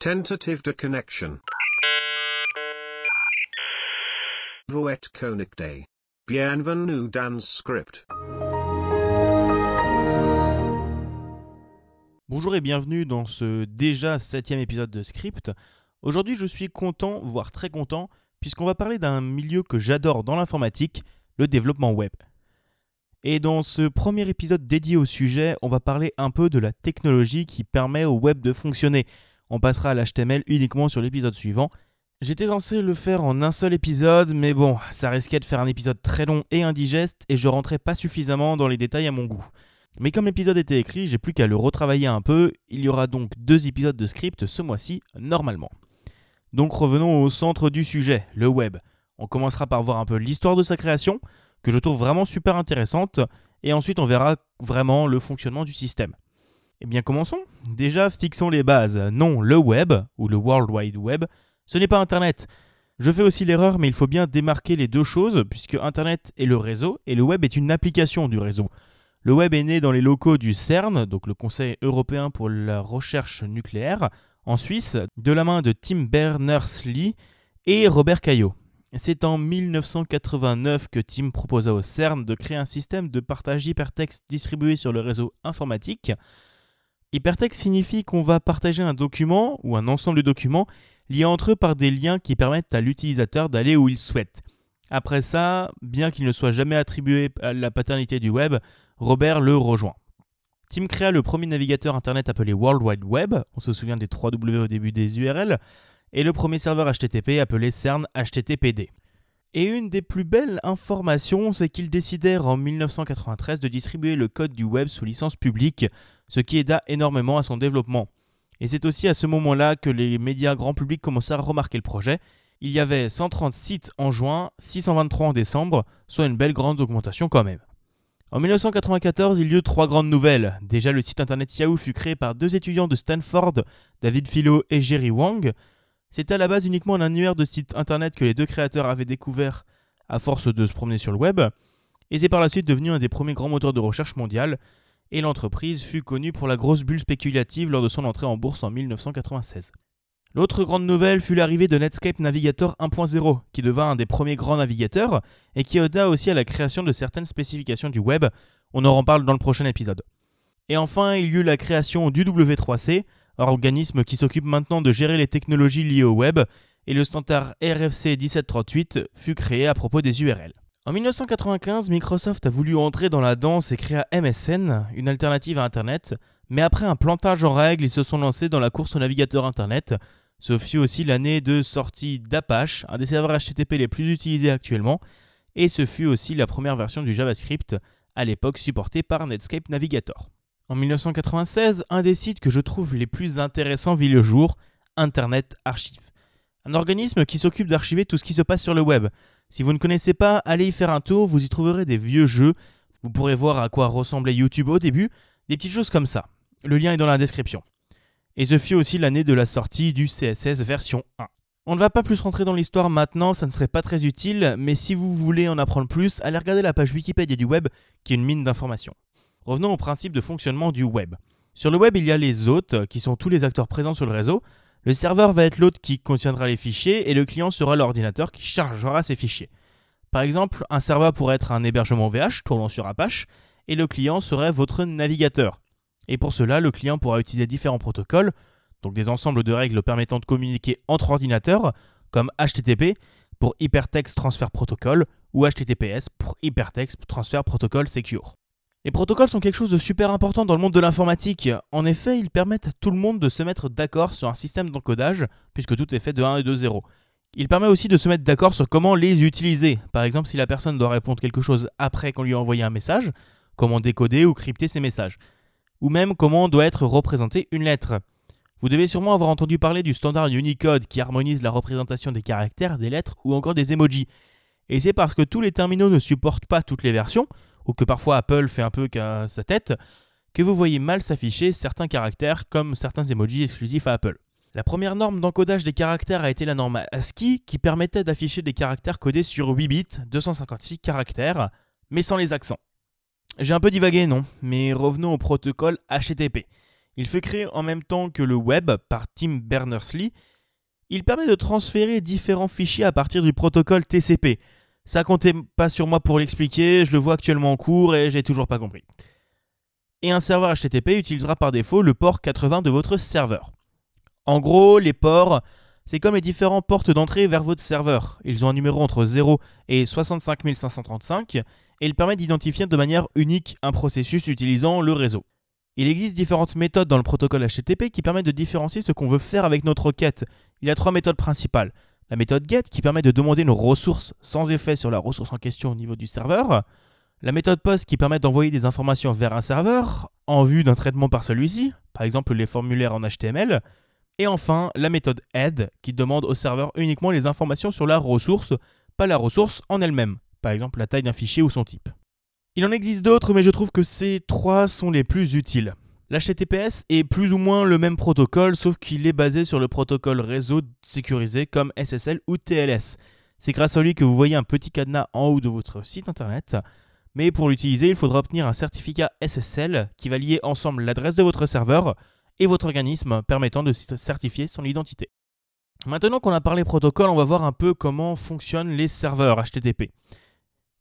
Tentative de connexion. Vous êtes connecté. Bienvenue dans Script. Bonjour et bienvenue dans ce déjà 7e épisode de Script. Aujourd'hui, je suis content, voire très content, puisqu'on va parler d'un milieu que j'adore dans l'informatique, le développement web. Et dans ce premier épisode dédié au sujet, on va parler un peu de la technologie qui permet au web de fonctionner. On passera à l'HTML uniquement sur l'épisode suivant. J'étais censé le faire en un seul épisode, mais bon, ça risquait de faire un épisode très long et indigeste, et je rentrais pas suffisamment dans les détails à mon goût. Mais comme l'épisode était écrit, j'ai plus qu'à le retravailler un peu. Il y aura donc 2 épisodes de Script ce mois-ci, normalement. Donc revenons au centre du sujet, le web. On commencera par voir un peu l'histoire de sa création, que je trouve vraiment super intéressante, et ensuite on verra vraiment le fonctionnement du système. Eh bien commençons. Déjà, fixons les bases. Non, le web, ou le World Wide Web, ce n'est pas Internet. Je fais aussi l'erreur, mais il faut bien démarquer les deux choses, puisque Internet est le réseau, et le web est une application du réseau. Le web est né dans les locaux du CERN, donc le Conseil européen pour la recherche nucléaire, en Suisse, de la main de Tim Berners-Lee et Robert Cailliau. C'est en 1989 que Tim proposa au CERN de créer un système de partage hypertexte distribué sur le réseau informatique. Hypertexte signifie qu'on va partager un document ou un ensemble de documents liés entre eux par des liens qui permettent à l'utilisateur d'aller où il souhaite. Après ça, bien qu'il ne soit jamais attribué à la paternité du web, Robert le rejoint. Tim créa le premier navigateur internet appelé World Wide Web, on se souvient des 3W au début des URL, et le premier serveur HTTP appelé CERN HTTPD. Et une des plus belles informations, c'est qu'ils décidèrent en 1993 de distribuer le code du web sous licence publique, ce qui aida énormément à son développement. Et c'est aussi à ce moment-là que les médias grand public commençaient à remarquer le projet. Il y avait 130 sites en juin, 623 en décembre, soit une belle grande augmentation quand même. En 1994, il y eut 3 grandes nouvelles. Déjà, le site internet Yahoo fut créé par 2 étudiants de Stanford, David Philo et Jerry Wang. C'était à la base uniquement un annuaire de sites internet que les 2 créateurs avaient découvert à force de se promener sur le web. Et c'est par la suite devenu un des premiers grands moteurs de recherche mondial. Et l'entreprise fut connue pour la grosse bulle spéculative lors de son entrée en bourse en 1996. L'autre grande nouvelle fut l'arrivée de Netscape Navigator 1.0, qui devint un des premiers grands navigateurs, et qui aida aussi à la création de certaines spécifications du web. On en reparle dans le prochain épisode. Et enfin, il y eut la création du W3C, un organisme qui s'occupe maintenant de gérer les technologies liées au web, et le standard RFC 1738 fut créé à propos des URL. En 1995, Microsoft a voulu entrer dans la danse et créa MSN, une alternative à Internet, mais après un plantage en règle, ils se sont lancés dans la course au navigateur Internet. Ce fut aussi l'année de sortie d'Apache, un des serveurs HTTP les plus utilisés actuellement, et ce fut aussi la première version du JavaScript, à l'époque supportée par Netscape Navigator. En 1996, un des sites que je trouve les plus intéressants vit le jour, Internet Archive. Un organisme qui s'occupe d'archiver tout ce qui se passe sur le web. Si vous ne connaissez pas, allez y faire un tour, vous y trouverez des vieux jeux. Vous pourrez voir à quoi ressemblait YouTube au début, des petites choses comme ça. Le lien est dans la description. Et ce fut aussi l'année de la sortie du CSS version 1. On ne va pas plus rentrer dans l'histoire maintenant, ça ne serait pas très utile, mais si vous voulez en apprendre plus, allez regarder la page Wikipédia du web, qui est une mine d'informations. Revenons au principe de fonctionnement du web. Sur le web, il y a les hôtes, qui sont tous les acteurs présents sur le réseau. Le serveur va être l'hôte qui contiendra les fichiers et le client sera l'ordinateur qui chargera ces fichiers. Par exemple, un serveur pourrait être un hébergement VH tournant sur Apache et le client serait votre navigateur. Et pour cela, le client pourra utiliser différents protocoles, donc des ensembles de règles permettant de communiquer entre ordinateurs, comme HTTP pour Hypertext Transfer Protocol ou HTTPS pour Hypertext Transfer Protocol Secure. Les protocoles sont quelque chose de super important dans le monde de l'informatique. En effet, ils permettent à tout le monde de se mettre d'accord sur un système d'encodage, puisque tout est fait de 1 et de 0. Il permet aussi de se mettre d'accord sur comment les utiliser. Par exemple, si la personne doit répondre quelque chose après qu'on lui a envoyé un message, comment décoder ou crypter ces messages. Ou même comment doit être représentée une lettre. Vous devez sûrement avoir entendu parler du standard Unicode qui harmonise la représentation des caractères, des lettres ou encore des emojis. Et c'est parce que tous les terminaux ne supportent pas toutes les versions, ou que parfois Apple fait un peu qu'à sa tête, que vous voyez mal s'afficher certains caractères comme certains emojis exclusifs à Apple. La première norme d'encodage des caractères a été la norme ASCII qui permettait d'afficher des caractères codés sur 8 bits, 256 caractères, mais sans les accents. J'ai un peu divagué, non, mais revenons au protocole HTTP. Il fut créé en même temps que le web par Tim Berners-Lee. Il permet de transférer différents fichiers à partir du protocole TCP. Ça comptait pas sur moi pour l'expliquer, je le vois actuellement en cours et j'ai toujours pas compris. Et un serveur HTTP utilisera par défaut le port 80 de votre serveur. En gros, les ports, c'est comme les différentes portes d'entrée vers votre serveur. Ils ont un numéro entre 0 et 65 535 et ils permettent d'identifier de manière unique un processus utilisant le réseau. Il existe différentes méthodes dans le protocole HTTP qui permettent de différencier ce qu'on veut faire avec notre requête. Il y a trois méthodes principales. La méthode GET qui permet de demander une ressource sans effet sur la ressource en question au niveau du serveur. La méthode POST qui permet d'envoyer des informations vers un serveur en vue d'un traitement par celui-ci, par exemple les formulaires en HTML. Et enfin, la méthode HEAD qui demande au serveur uniquement les informations sur la ressource, pas la ressource en elle-même, par exemple la taille d'un fichier ou son type. Il en existe d'autres, mais je trouve que ces trois sont les plus utiles. L'HTTPS est plus ou moins le même protocole, sauf qu'il est basé sur le protocole réseau sécurisé comme SSL ou TLS. C'est grâce à lui que vous voyez un petit cadenas en haut de votre site internet. Mais pour l'utiliser, il faudra obtenir un certificat SSL qui va lier ensemble l'adresse de votre serveur et votre organisme permettant de certifier son identité. Maintenant qu'on a parlé protocole, on va voir un peu comment fonctionnent les serveurs HTTP.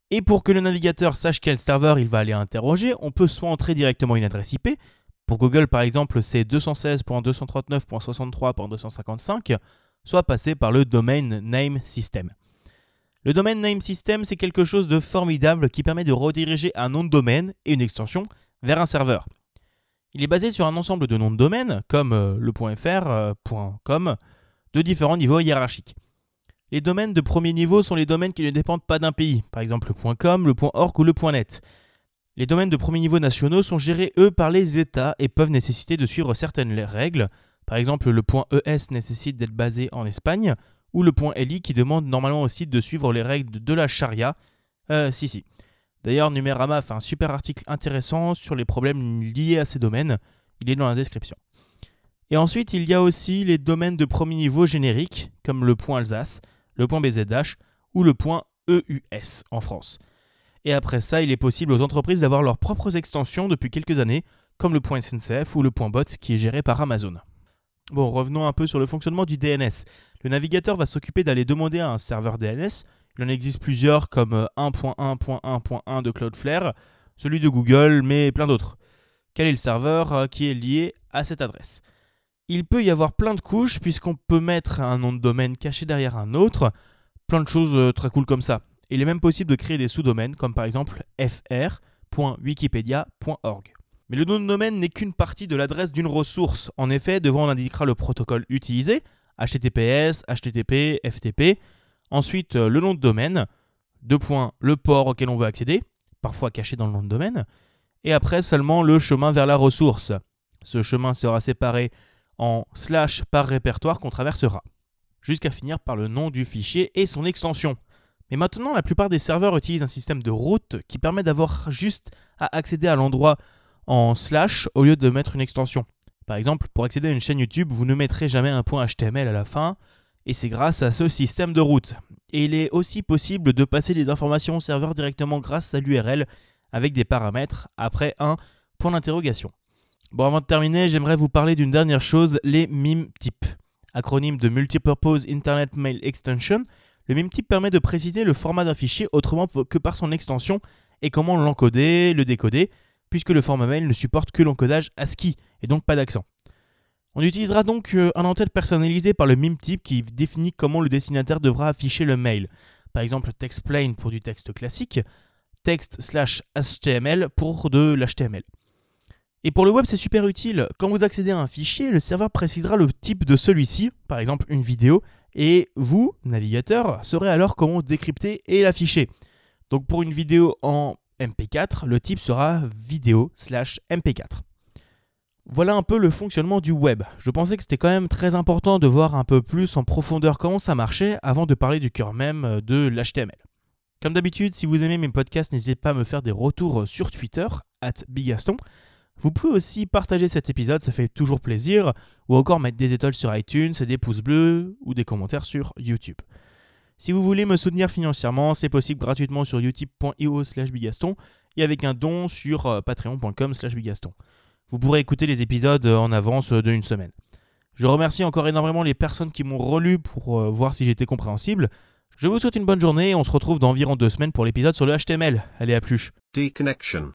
Et pour que le navigateur sache quel serveur il va aller interroger, on peut soit entrer directement une adresse IP, pour Google par exemple c'est 216.239.63.255, soit passer par le Domain Name System. Le Domain Name System, c'est quelque chose de formidable qui permet de rediriger un nom de domaine et une extension vers un serveur. Il est basé sur un ensemble de noms de domaine, comme le .fr, .com, de différents niveaux hiérarchiques. Les domaines de premier niveau sont les domaines qui ne dépendent pas d'un pays, par exemple le .com, le .org ou le .net. Les domaines de premier niveau nationaux sont gérés, eux, par les États et peuvent nécessiter de suivre certaines règles. Par exemple, le .es nécessite d'être basé en Espagne, ou le .li qui demande normalement au site de suivre les règles de la charia. D'ailleurs, Numerama fait un super article intéressant sur les problèmes liés à ces domaines. Il est dans la description. Et ensuite, il y a aussi les domaines de premier niveau génériques, comme le .alsace, le .bzh ou le .eus en France. Et après ça, il est possible aux entreprises d'avoir leurs propres extensions depuis quelques années, comme le .sncf ou le .bot qui est géré par Amazon. Bon, revenons un peu sur le fonctionnement du DNS. Le navigateur va s'occuper d'aller demander à un serveur DNS. Il en existe plusieurs comme 1.1.1.1 de Cloudflare, celui de Google, mais plein d'autres. Quel est le serveur qui est lié à cette adresse ? Il peut y avoir plein de couches puisqu'on peut mettre un nom de domaine caché derrière un autre, plein de choses très cool comme ça. Il est même possible de créer des sous-domaines comme par exemple fr.wikipedia.org. Mais le nom de domaine n'est qu'une partie de l'adresse d'une ressource. En effet, devant on indiquera le protocole utilisé, HTTPS, HTTP, FTP. Ensuite, le nom de domaine, le port auquel on veut accéder, parfois caché dans le nom de domaine. Et après seulement le chemin vers la ressource. Ce chemin sera séparé en slash par répertoire qu'on traversera, jusqu'à finir par le nom du fichier et son extension. Mais maintenant, la plupart des serveurs utilisent un système de route qui permet d'avoir juste à accéder à l'endroit en slash au lieu de mettre une extension. Par exemple, pour accéder à une chaîne YouTube, vous ne mettrez jamais un .html à la fin, et c'est grâce à ce système de route. Et il est aussi possible de passer les informations au serveur directement grâce à l'URL avec des paramètres après un point d'interrogation. Bon, avant de terminer, j'aimerais vous parler d'une dernière chose, les MIME types. Acronyme de Multipurpose Internet Mail Extension, le MIME type permet de préciser le format d'un fichier autrement que par son extension et comment l'encoder, le décoder, puisque le format mail ne supporte que l'encodage ASCII et donc pas d'accent. On utilisera donc un en-tête personnalisé par le MIME type qui définit comment le destinataire devra afficher le mail. Par exemple, text plain pour du texte classique, text/html pour de l'HTML. Et pour le web, c'est super utile. Quand vous accédez à un fichier, le serveur précisera le type de celui-ci, par exemple une vidéo, et vous, navigateur, saurez alors comment décrypter et l'afficher. Donc pour une vidéo en MP4, le type sera vidéo/MP4. Voilà un peu le fonctionnement du web. Je pensais que c'était quand même très important de voir un peu plus en profondeur comment ça marchait avant de parler du cœur même de l'HTML. Comme d'habitude, si vous aimez mes podcasts, n'hésitez pas à me faire des retours sur Twitter, @bigaston. Vous pouvez aussi partager cet épisode, ça fait toujours plaisir, ou encore mettre des étoiles sur iTunes, des pouces bleus ou des commentaires sur YouTube. Si vous voulez me soutenir financièrement, c'est possible gratuitement sur utip.io/bigaston et avec un don sur patreon.com/bigaston. Vous pourrez écouter les épisodes en avance d'une semaine. Je remercie encore énormément les personnes qui m'ont relu pour voir si j'étais compréhensible. Je vous souhaite une bonne journée et on se retrouve dans environ 2 semaines pour l'épisode sur le HTML. Allez, à plus. Deconnexion.